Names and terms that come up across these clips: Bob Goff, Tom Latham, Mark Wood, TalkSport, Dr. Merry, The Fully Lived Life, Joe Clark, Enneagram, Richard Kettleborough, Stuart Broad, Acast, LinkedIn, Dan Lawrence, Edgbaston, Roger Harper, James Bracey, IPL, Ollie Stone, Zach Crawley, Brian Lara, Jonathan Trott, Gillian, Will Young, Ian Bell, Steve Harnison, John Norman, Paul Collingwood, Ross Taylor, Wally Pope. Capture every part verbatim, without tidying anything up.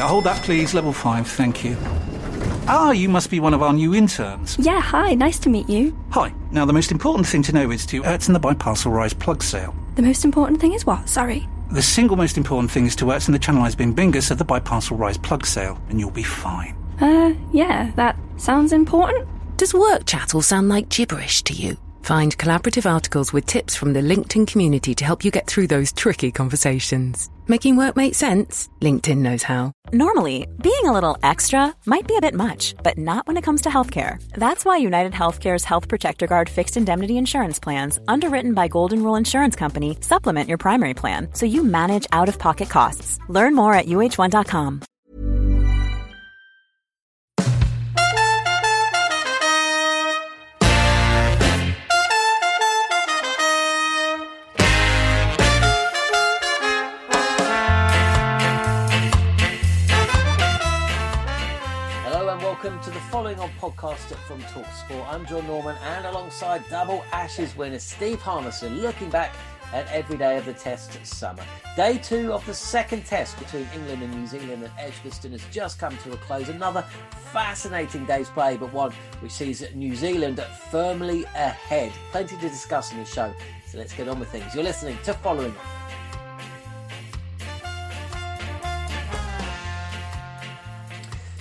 Hold that, please. Level five, thank you. Ah, you must be one of our new interns. Yeah, hi. Nice to meet you. Hi. Now, the most important thing to know is to Urton the By Parcel Rise plug sale. The most important thing is what? Sorry. The single most important thing is to Urton the Channelized Bin Bingus of the By Parcel Rise plug sale, and you'll be fine. Uh, yeah, that sounds important. Does work chattel sound like gibberish to you? Find collaborative articles with tips from the LinkedIn community to help you get through those tricky conversations. Making work make sense? LinkedIn knows how. Normally, being a little extra might be a bit much, but not when it comes to healthcare. That's why United Healthcare's Health Protector Guard fixed indemnity insurance plans, underwritten by Golden Rule Insurance Company, supplement your primary plan so you manage out-of-pocket costs. Learn more at U H one dot com. Welcome to the Following On podcast from TalkSport. I'm John Norman, and alongside double Ashes winner Steve Harnison, looking back at every day of the Test summer. Day two of the second Test between England and New Zealand at Edgbaston has just come to a close. Another fascinating day's play, but one which sees New Zealand firmly ahead. Plenty to discuss in the show, so let's get on with things. You're listening to Following On.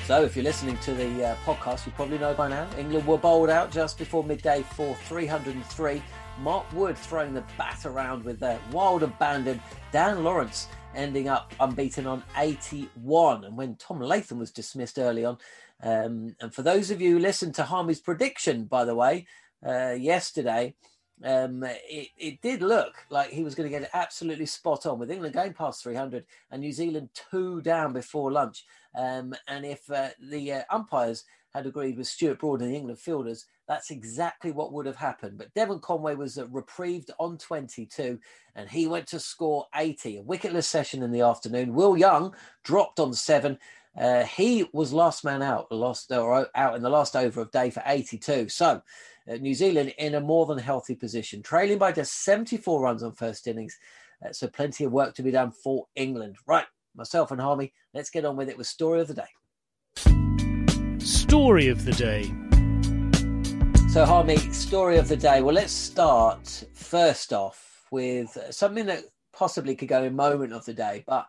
So if you're listening to the uh, podcast, you probably know by now, England were bowled out just before midday for three hundred and three. Mark Wood throwing the bat around with their wild abandon. Dan Lawrence ending up unbeaten on eighty-one. And when Tom Latham was dismissed early on, um, and for those of you who listened to Harmy's prediction, by the way, uh, yesterday, Um, it, it did look like he was going to get it absolutely spot on, with England going past three hundred and New Zealand two down before lunch. Um, and if uh, the uh, umpires had agreed with Stuart Broad and the England fielders, that's exactly what would have happened. But Devon Conway was uh, reprieved on twenty-two and he went to score eighty. A wicketless session in the afternoon. Will Young dropped on seven. Uh, he was last man out, lost or out in the last over of day for eighty-two. So uh, New Zealand in a more than healthy position, trailing by just seventy-four runs on first innings. Uh, so plenty of work to be done for England. Right, myself and Harmy, let's get on with it with Story of the Day. Story of the Day. So Harmy, Story of the Day. Well, let's start first off with something that possibly could go in moment of the day, but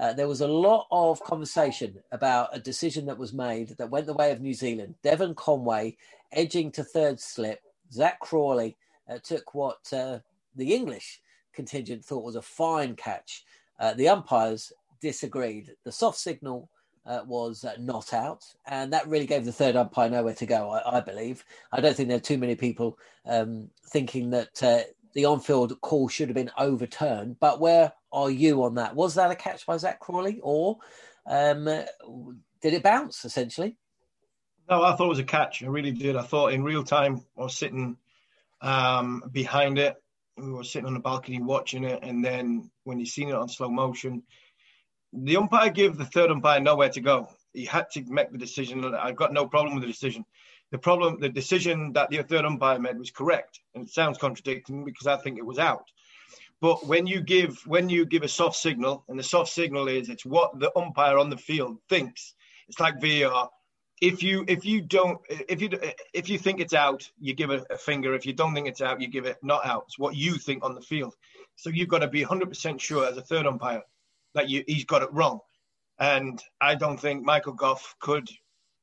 Uh, there was a lot of conversation about a decision that was made that went the way of New Zealand. Devon Conway edging to third slip. Zach Crawley uh, took what uh, the English contingent thought was a fine catch. Uh, the umpires disagreed. The soft signal uh, was uh, not out. And that really gave the third umpire nowhere to go, I, I believe. I don't think there are too many people um, thinking that uh, the on-field call should have been overturned. But where are you on that? Was that a catch by Zach Crawley, or um, did it bounce, essentially? No, I thought it was a catch. I really did. I thought in real time, I was sitting um, behind it. We were sitting on the balcony watching it. And then when you've seen it on slow motion, the umpire gave the third umpire nowhere to go. He had to make the decision. I've got no problem with the decision. The problem, the decision that the third umpire made was correct. And it sounds contradicting because I think it was out. But when you give when you give a soft signal, and the soft signal is it's what the umpire on the field thinks. It's like V A R. If you if you don't if you if you think it's out, you give it a finger. If you don't think it's out, you give it not out. It's what you think on the field. So you've got to be one hundred percent sure as a third umpire that you, he's got it wrong. And I don't think Michael Gough could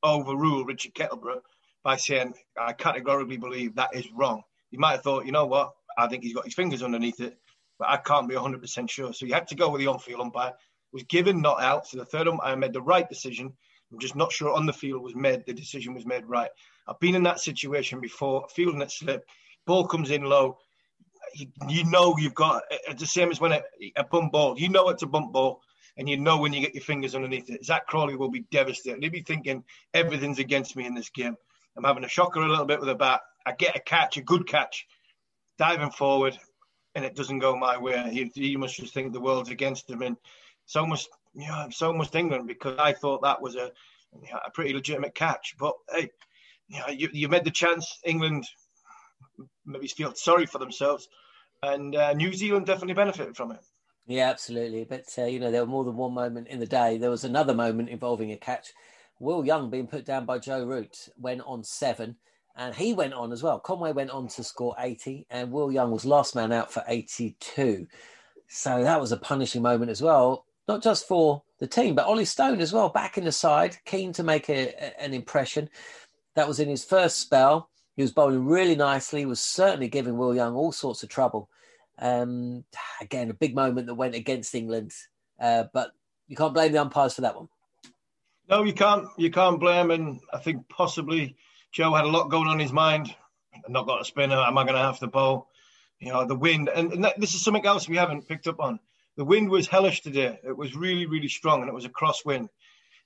overrule Richard Kettleborough by saying, I categorically believe that is wrong. You might have thought, you know what? I think he's got his fingers underneath it. But I can't be one hundred percent sure. So you had to go with the on-field umpire. It was given, not out. So the third umpire made the right decision. I'm just not sure on the field was made. The decision was made right. I've been in that situation before, fielding it slip. Ball comes in low. You, you know you've got – it's the same as when a, a bump ball. You know it's a bump ball, and you know when you get your fingers underneath it. Zach Crawley will be devastated. He'll be thinking, everything's against me in this game. I'm having a shocker a little bit with a bat. I get a catch, a good catch, diving forward. And it doesn't go my way. He, he must just think the world's against him, and so must, you know, so must England, because I thought that was a, you know, a pretty legitimate catch. But hey, you know, you, you made the chance. England maybe feel sorry for themselves, and uh, New Zealand definitely benefited from it. Yeah, absolutely. But, uh, you know, there were more than one moment in the day. There was another moment involving a catch. Will Young being put down by Joe Root went on seven, and he went on as well. Conway went on to score eighty, and Will Young was last man out for eighty-two. So that was a punishing moment as well, not just for the team, but Ollie Stone as well, back in the side, keen to make a, a, an impression. That was in his first spell. He was bowling really nicely, was certainly giving Will Young all sorts of trouble. Um, again, a big moment that went against England, uh, but you can't blame the umpires for that one. No, you can't. You can't blame, and I think possibly Joe had a lot going on in his mind. I've not got a spinner. Am I going to have to bowl? You know, the wind, and, and that, this is something else we haven't picked up on. The wind was hellish today. It was really, really strong, and it was a crosswind,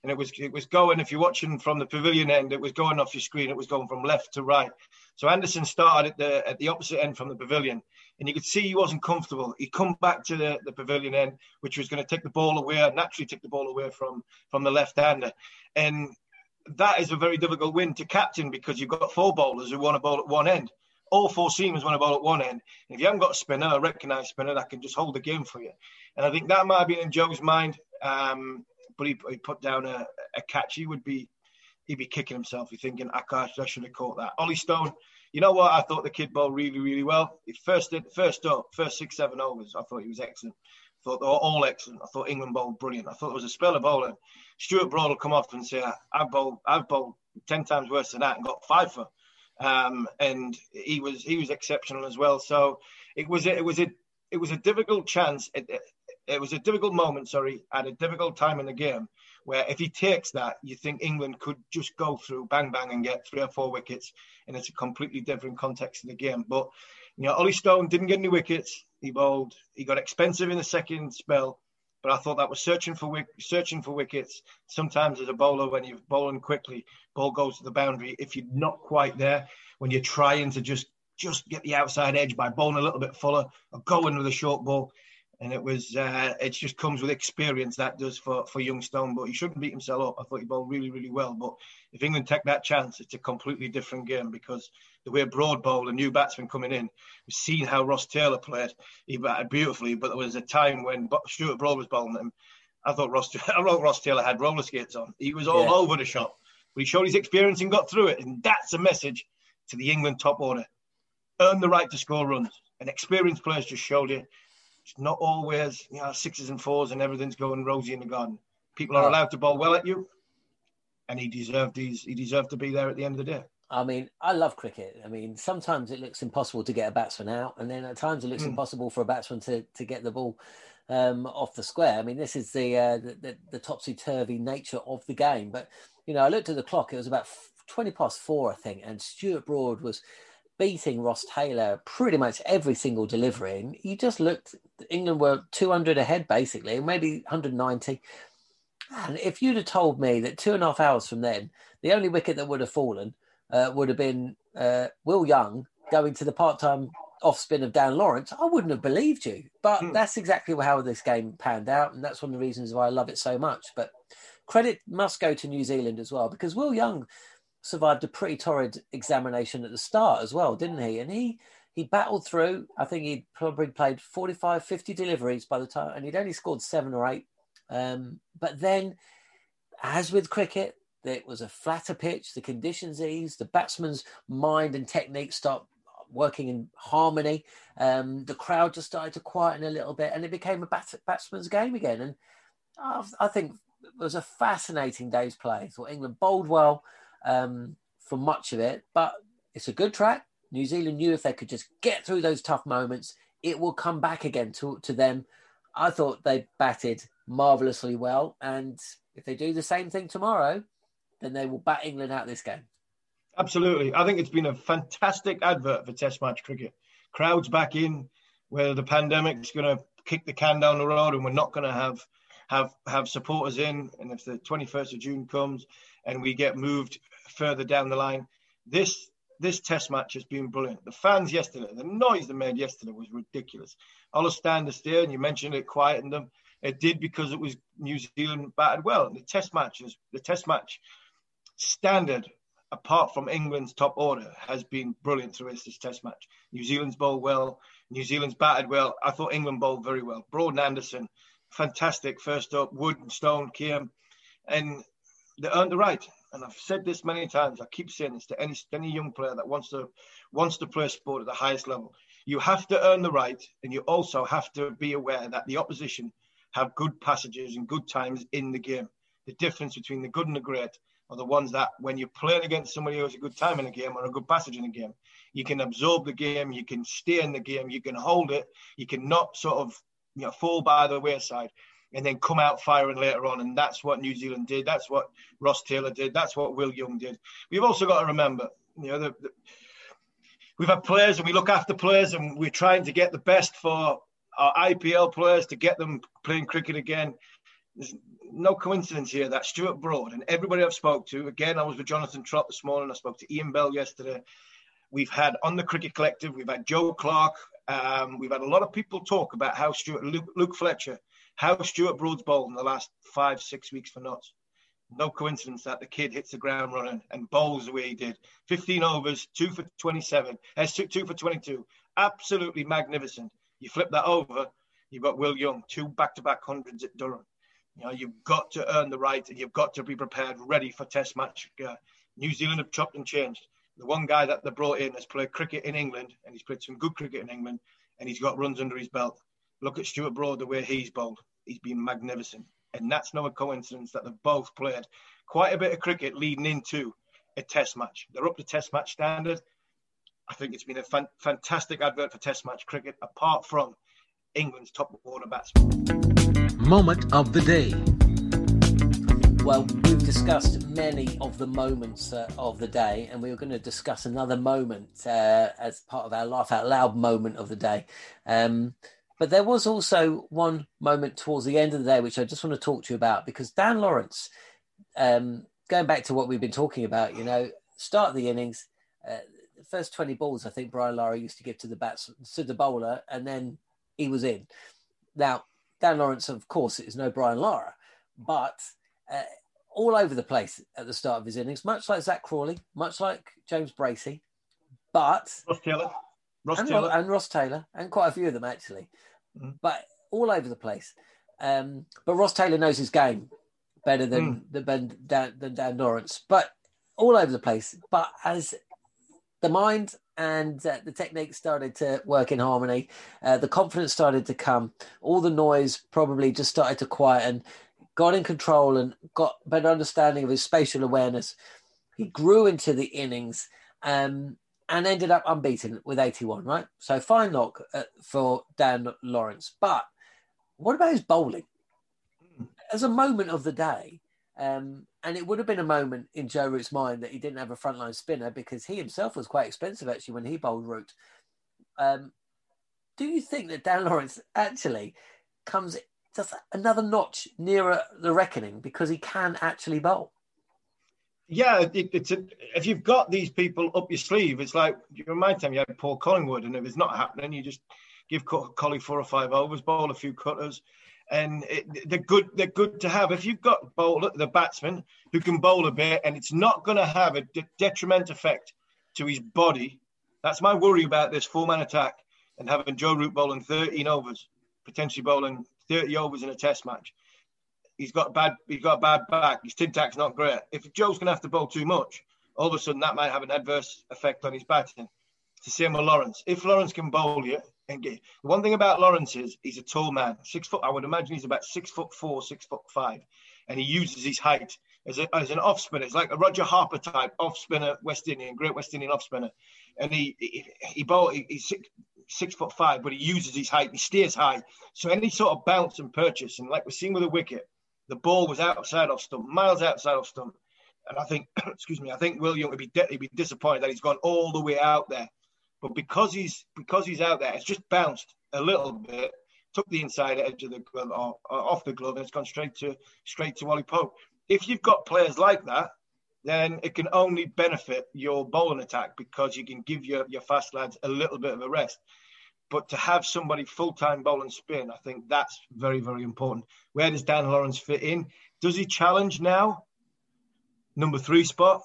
and it was it was going. If you're watching from the pavilion end, it was going off your screen. It was going from left to right. So Anderson started at the at the opposite end from the pavilion, and you could see he wasn't comfortable. He come back to the, the pavilion end, which was going to take the ball away, naturally take the ball away from from the left-hander, and that is a very difficult win to captain because you've got four bowlers who want to bowl at one end. All four seamers want to bowl at one end. And if you haven't got a spinner, a recognised spinner, that can just hold the game for you. And I think that might have been in Joe's mind. Um, but he, he put down a, a catch. He would be, he'd be kicking himself. He's thinking, I, can't, I should have caught that. Ollie Stone, you know what? I thought the kid bowled really, really well. He first did, first up, first six, seven overs. I thought he was excellent. I thought they were all excellent. I thought England bowled brilliant. I thought it was a spell of bowling. Stuart Broad will come off and say, I've bowled, I've bowled ten times worse than that and got five for. Um, and he was he was exceptional as well. So it was a, it was a it was a difficult chance. It, it, it was a difficult moment. Sorry, at a difficult time in the game, where if he takes that, you think England could just go through bang bang and get three or four wickets, and it's a completely different context of the game. But you know, Ollie Stone didn't get any wickets. He bowled. He got expensive in the second spell. But I thought that was searching for wick- searching for wickets. Sometimes as a bowler, when you're bowling quickly, ball goes to the boundary. If you're not quite there, when you're trying to just just get the outside edge by bowling a little bit fuller or going with a short ball, and it was uh, it just comes with experience, that does for, for young Stone. But he shouldn't beat himself up. I thought he bowled really, really well. But if England take that chance, it's a completely different game because the way Broad bowled, a new batsman coming in, we've seen how Ross Taylor played. He batted beautifully, but there was a time when Stuart Broad was bowling him. I thought Ross, I wrote Ross Taylor had roller skates on. He was all yeah. over the shop. But he showed his experience and got through it. And that's a message to the England top order. Earn the right to score runs. And experienced players just showed you it's not always, you know, sixes and fours and everything's going rosy in the garden. People are allowed to bowl well at you. And he deserved these, he deserved to be there at the end of the day. I mean, I love cricket. I mean, sometimes it looks impossible to get a batsman out, and then at times it looks mm. impossible for a batsman to, to get the ball um, off the square. I mean, this is the uh, the, the, the topsy-turvy nature of the game. But, you know, I looked at the clock. It was about twenty past four, I think, and Stuart Broad was beating Ross Taylor pretty much every single delivery. And you just looked, England were two hundred ahead, basically, maybe one hundred ninety. And if you'd have told me that two and a half hours from then, the only wicket that would have fallen Uh, would have been uh, Will Young going to the part-time off-spin of Dan Lawrence, I wouldn't have believed you. But mm. that's exactly how this game panned out, and that's one of the reasons why I love it so much. But credit must go to New Zealand as well, because Will Young survived a pretty torrid examination at the start as well, didn't he? And he, he battled through. I think he'd probably played forty-five, fifty deliveries by the time, and he'd only scored seven or eight. Um, but then, as with cricket, it was a flatter pitch, the conditions eased, the batsman's mind and technique start working in harmony. Um, the crowd just started to quieten a little bit, and it became a bat- batsman's game again. And I, I think it was a fascinating day's play. So England bowled well um, for much of it, but it's a good track. New Zealand knew if they could just get through those tough moments, it will come back again to, to them. I thought they batted marvellously well, and if they do the same thing tomorrow, then they will bat England out this game. Absolutely. I think it's been a fantastic advert for Test match cricket. Crowds back in, whether the pandemic's going to kick the can down the road and we're not going to have have have supporters in, and if the twenty-first of June comes and we get moved further down the line, this this Test match has been brilliant. The fans yesterday, the noise they made yesterday was ridiculous. I'll stand and stare, and you mentioned it quietened them. It did because it was New Zealand batted well. And the Test matches, the Test match standard, apart from England's top order, has been brilliant through this Test match. New Zealand's bowled well, New Zealand's batted well. I thought England bowled very well. Broad and Anderson, fantastic first up. Wood and Stone came, and they earned the right. And I've said this many times, I keep saying this to any any young player that wants to wants to play sport at the highest level. You have to earn the right, and you also have to be aware that the opposition have good passages and good times in the game. The difference between the good and the great are the ones that when you're playing against somebody who has a good time in a game or a good passage in a game, you can absorb the game, you can stay in the game, you can hold it, you can not sort of you know, fall by the wayside and then come out firing later on. And that's what New Zealand did. That's what Ross Taylor did. That's what Will Young did. We've also got to remember, you know, the, the, we've had players and we look after players and we're trying to get the best for our I P L players to get them playing cricket again. There's no coincidence here that Stuart Broad and everybody I've spoke to, again, I was with Jonathan Trott this morning, I spoke to Ian Bell yesterday. We've had on the Cricket Collective, we've had Joe Clark, um, we've had a lot of people talk about how Stuart, Luke, Luke Fletcher, how Stuart Broad's bowled in the last five, six weeks for nuts. No coincidence that the kid hits the ground running and bowls the way he did. fifteen overs, two for twenty-seven, uh, two for twenty-two. Absolutely magnificent. You flip that over, you've got Will Young, two back-to-back hundreds at Durham. You know, you've got to earn the right and you've got to be prepared, ready for Test match. Uh, New Zealand have chopped and changed. The one guy that they brought in has played cricket in England and he's played some good cricket in England and he's got runs under his belt. Look at Stuart Broad, the way he's bowled. He's been magnificent. And that's no coincidence that they've both played quite a bit of cricket leading into a Test match. They're up to Test match standard. I think it's been a fan- fantastic advert for Test match cricket, apart from England's top order batsmen. Moment of the day. Well, we've discussed many of the moments uh, of the day, and we are going to discuss another moment uh, as part of our Laugh Out Loud moment of the day. Um, but there was also one moment towards the end of the day, which I just want to talk to you about, because Dan Lawrence, um, going back to what we've been talking about, you know, start of the innings, uh, the first twenty balls, I think Brian Lara used to give to the bats, to the bowler, and then he was in. Now, Dan Lawrence, of course, is no Brian Lara, but uh, all over the place at the start of his innings, much like Zach Crawley, much like James Bracey, but... Ross Taylor. Ross and, Taylor. And Ross Taylor, and quite a few of them, actually. Mm. But all over the place. Um, but Ross Taylor knows his game better than, mm. than, Dan, than Dan Lawrence, but all over the place. But as the mind and uh, the technique started to work in harmony. Uh, the confidence started to come. All the noise probably just started to quieten, got in control and got better understanding of his spatial awareness. He grew into the innings um, and ended up unbeaten with eighty-one, right? So fine knock uh, for Dan Lawrence. But what about his bowling? As a moment of the day, Um, and it would have been a moment in Joe Root's mind that he didn't have a frontline spinner because he himself was quite expensive actually when he bowled Root. Um, do you think that Dan Lawrence actually comes just another notch nearer the reckoning because he can actually bowl? Yeah, it, it's a, if you've got these people up your sleeve, it's like in my time you had Paul Collingwood, and if it's not happening, you just give Collie four or five overs, bowl a few cutters. And it, they're good. They're good to have. If you've got bowl, the batsman who can bowl a bit, and it's not going to have a de- detriment effect to his body. That's my worry about this four-man attack and having Joe Root bowling thirteen overs, potentially bowling thirty overs in a Test match. He's got bad. He's got a bad back. His tin tack's not great. If Joe's going to have to bowl too much, all of a sudden that might have an adverse effect on his batting. It's the same with Lawrence. If Lawrence can bowl you. The one thing about Lawrence is he's a tall man, six foot. I would imagine he's about six foot four, six foot five, and he uses his height as, a, as an off spinner. It's like a Roger Harper type off spinner, West Indian, great West Indian off spinner. And he he, he bowls, he's six, six foot five, but he uses his height. He steers high, so any sort of bounce and purchase, and like we're seeing with the wicket, the ball was outside off stump, miles outside off stump. And I think, excuse me, I think Will Young would be de- he'd be disappointed that he's gone all the way out there. But because he's because he's out there, it's just bounced a little bit, took the inside edge of the glove or, or off the glove, and it's gone straight to straight to Wally Pope. If you've got players like that, then it can only benefit your bowling attack because you can give your, your fast lads a little bit of a rest. But to have somebody full-time bowling spin, I think that's very, very important. Where does Dan Lawrence fit in? Does he challenge now? Number three spot.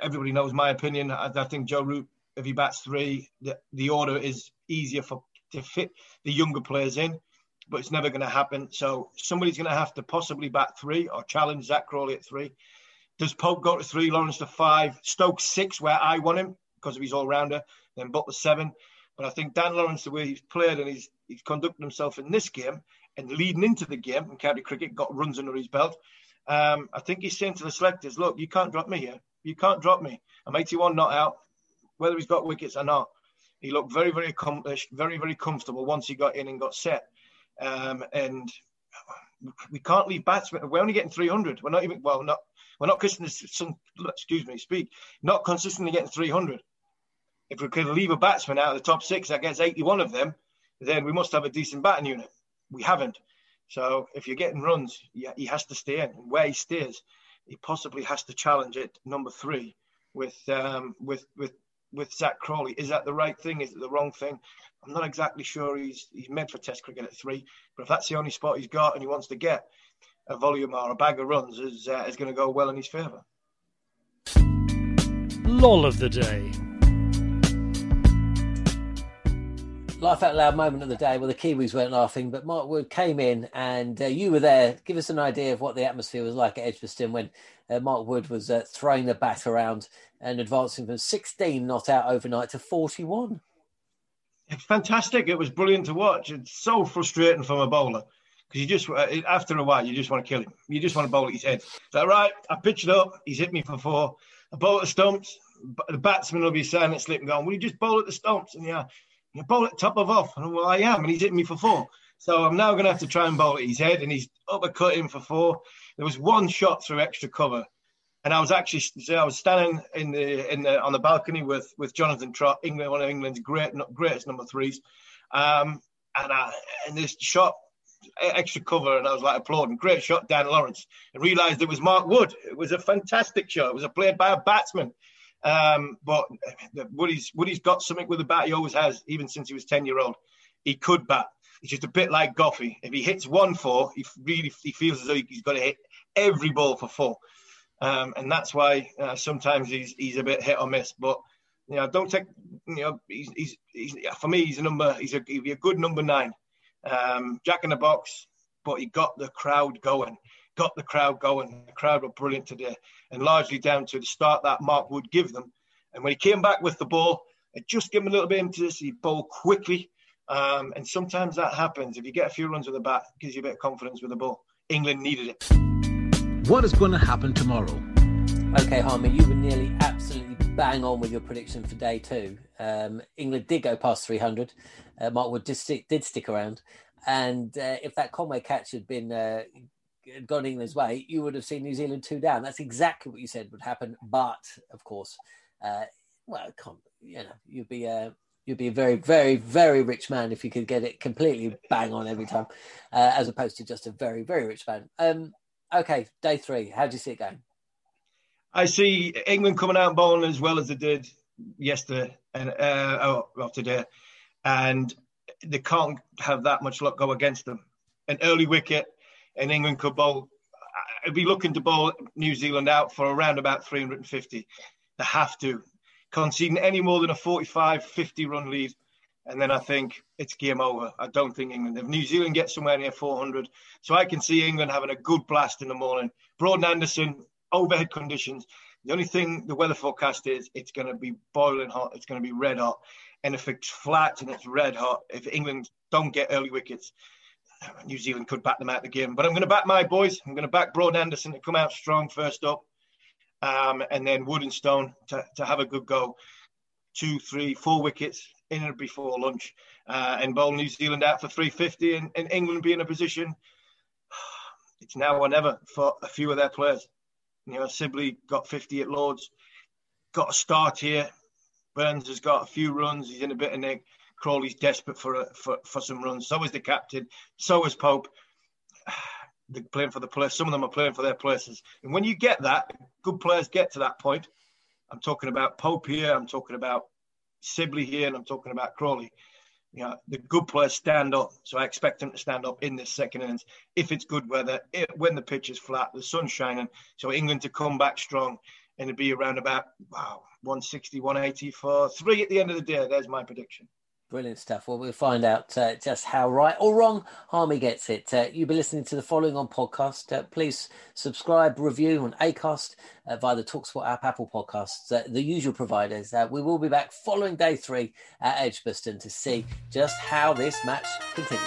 Everybody knows my opinion. I, I think Joe Root, if he bats three, the, the order is easier for to fit the younger players in, but it's never going to happen. So somebody's going to have to possibly bat three or challenge Zach Crawley at three. Does Pope go to three, Lawrence to five, Stokes six, where I want him because of his all-rounder, then Butler seven. But I think Dan Lawrence, the way he's played and he's, he's conducted himself in this game and leading into the game in county cricket, got runs under his belt. Um, I think he's saying to the selectors, look, you can't drop me here. You can't drop me. I'm eighty-one not out, whether he's got wickets or not. He looked very, very accomplished, very, very comfortable once he got in and got set. Um, and we can't leave batsmen. We're only getting three hundred. We're not even, well, not, we're not consistently, excuse me, speak, not consistently getting three hundred. If we could leave a batsman out of the top six that gets eighty-one of them, then we must have a decent batting unit. We haven't. So if you're getting runs, he has to stay in. Where he stays, he possibly has to challenge it, number three, with um, with with with Zach Crawley. Is that the right thing? Is it the wrong thing? I'm not exactly sure he's he's meant for Test cricket at three, but if that's the only spot he's got and he wants to get a volume or a bag of runs, is uh, is going to go well in his favour. Lol of the day. Laugh out loud moment of the day. Well, the Kiwis weren't laughing, but Mark Wood came in and uh, you were there. Give us an idea of what the atmosphere was like at Edgbaston when uh, Mark Wood was uh, throwing the bat around and advancing from sixteen not out overnight to forty-one. It's fantastic. It was brilliant to watch. It's so frustrating from a bowler because you just, after a while, you just want to kill him. You just want to bowl at his head. It's like, right, I pitched it up. He's hit me for four. I bowl at the stumps. The batsman will be saying it, slipping, going, will you just bowl at the stumps? And yeah. You bowl at top of off. And, well, I am, and he's hitting me for four. So I'm now going to have to try and bowl at his head, and he's uppercut him for four. There was one shot through extra cover, and I was actually I was standing in the in the on the balcony with with Jonathan Trott, England, one of England's great greatest number threes, um, and I and this shot extra cover, and I was like applauding, great shot, Dan Lawrence, and realised it was Mark Wood. It was a fantastic shot. It was a play by a batsman. Um, but Woody's, Woody's got something with the bat. He always has, even since he was ten-year-old. He could bat. He's just a bit like Goughy. If he hits one four, he really he feels as though he's got to hit every ball for four. Um, and that's why uh, sometimes he's he's a bit hit or miss. But you know, don't take you know he's he's, he's for me he's a number he's a he'd be a good number nine, um, jack in the box. But he got the crowd going. Got the crowd going. The crowd were brilliant today, and largely down to the start that Mark Wood give them. And when he came back with the ball, it just gave him a little bit of impetus. He bowled quickly, um, and sometimes that happens. If you get a few runs with the bat, it gives you a bit of confidence with the ball. England needed it. What is going to happen tomorrow? Okay, Harmy, you were nearly absolutely bang on with your prediction for day two. Um, England did go past three hundred. Uh, Mark Wood did stick, did stick around, and uh, if that Conway catch had been Uh, gone England's way, you would have seen New Zealand two down. That's exactly what you said would happen. But of course, uh, well, can't, you know, you'd be a you'd be a very, very, very rich man if you could get it completely bang on every time, uh, as opposed to just a very, very rich man. Um, okay, day three. How do you see it going? I see England coming out and bowling as well as they did yesterday and uh, oh, well, today, and they can't have that much luck go against them. An early wicket. And England could bowl, I'd be looking to bowl New Zealand out for around about three hundred fifty. They have to. Conceding any more than a forty-five, fifty run lead. And then I think it's game over. I don't think England. If New Zealand gets somewhere near four hundred. So I can see England having a good blast in the morning. Broad and Anderson, overhead conditions. The only thing the weather forecast is, it's going to be boiling hot. It's going to be red hot. And if it's flat and it's red hot, if England don't get early wickets, New Zealand could bat them out of the game. But I'm going to back my boys. I'm going to back Broad and Anderson to come out strong first up. Um, and then Wood and Stone to, to have a good go. Two, three, four wickets in and before lunch. Uh, and bowl New Zealand out for three fifty. And, and England be in a position, it's now or never for a few of their players. You know, Sibley got fifty at Lord's. Got a start here. Burns has got a few runs. He's in a bit of nick. Crawley's desperate for, a, for for some runs. So is the captain. So is Pope. They're playing for the place. Some of them are playing for their places. And when you get that, good players get to that point. I'm talking about Pope here. I'm talking about Sibley here, and I'm talking about Crawley. You know, the good players stand up. So I expect them to stand up in this second innings. If it's good weather, it, when the pitch is flat, the sun's shining. So England to come back strong, and it'd be around about wow one sixty, one eighty for three at the end of the day. There's my prediction. Brilliant stuff. Well, we'll find out uh, just how right or wrong Harmy gets it. Uh, you've been listening to the following on podcast. Uh, please subscribe, review on Acast uh, via the TalkSport app, Apple Podcasts, uh, the usual providers. Uh, we will be back following day three at Edgbaston to see just how this match continues.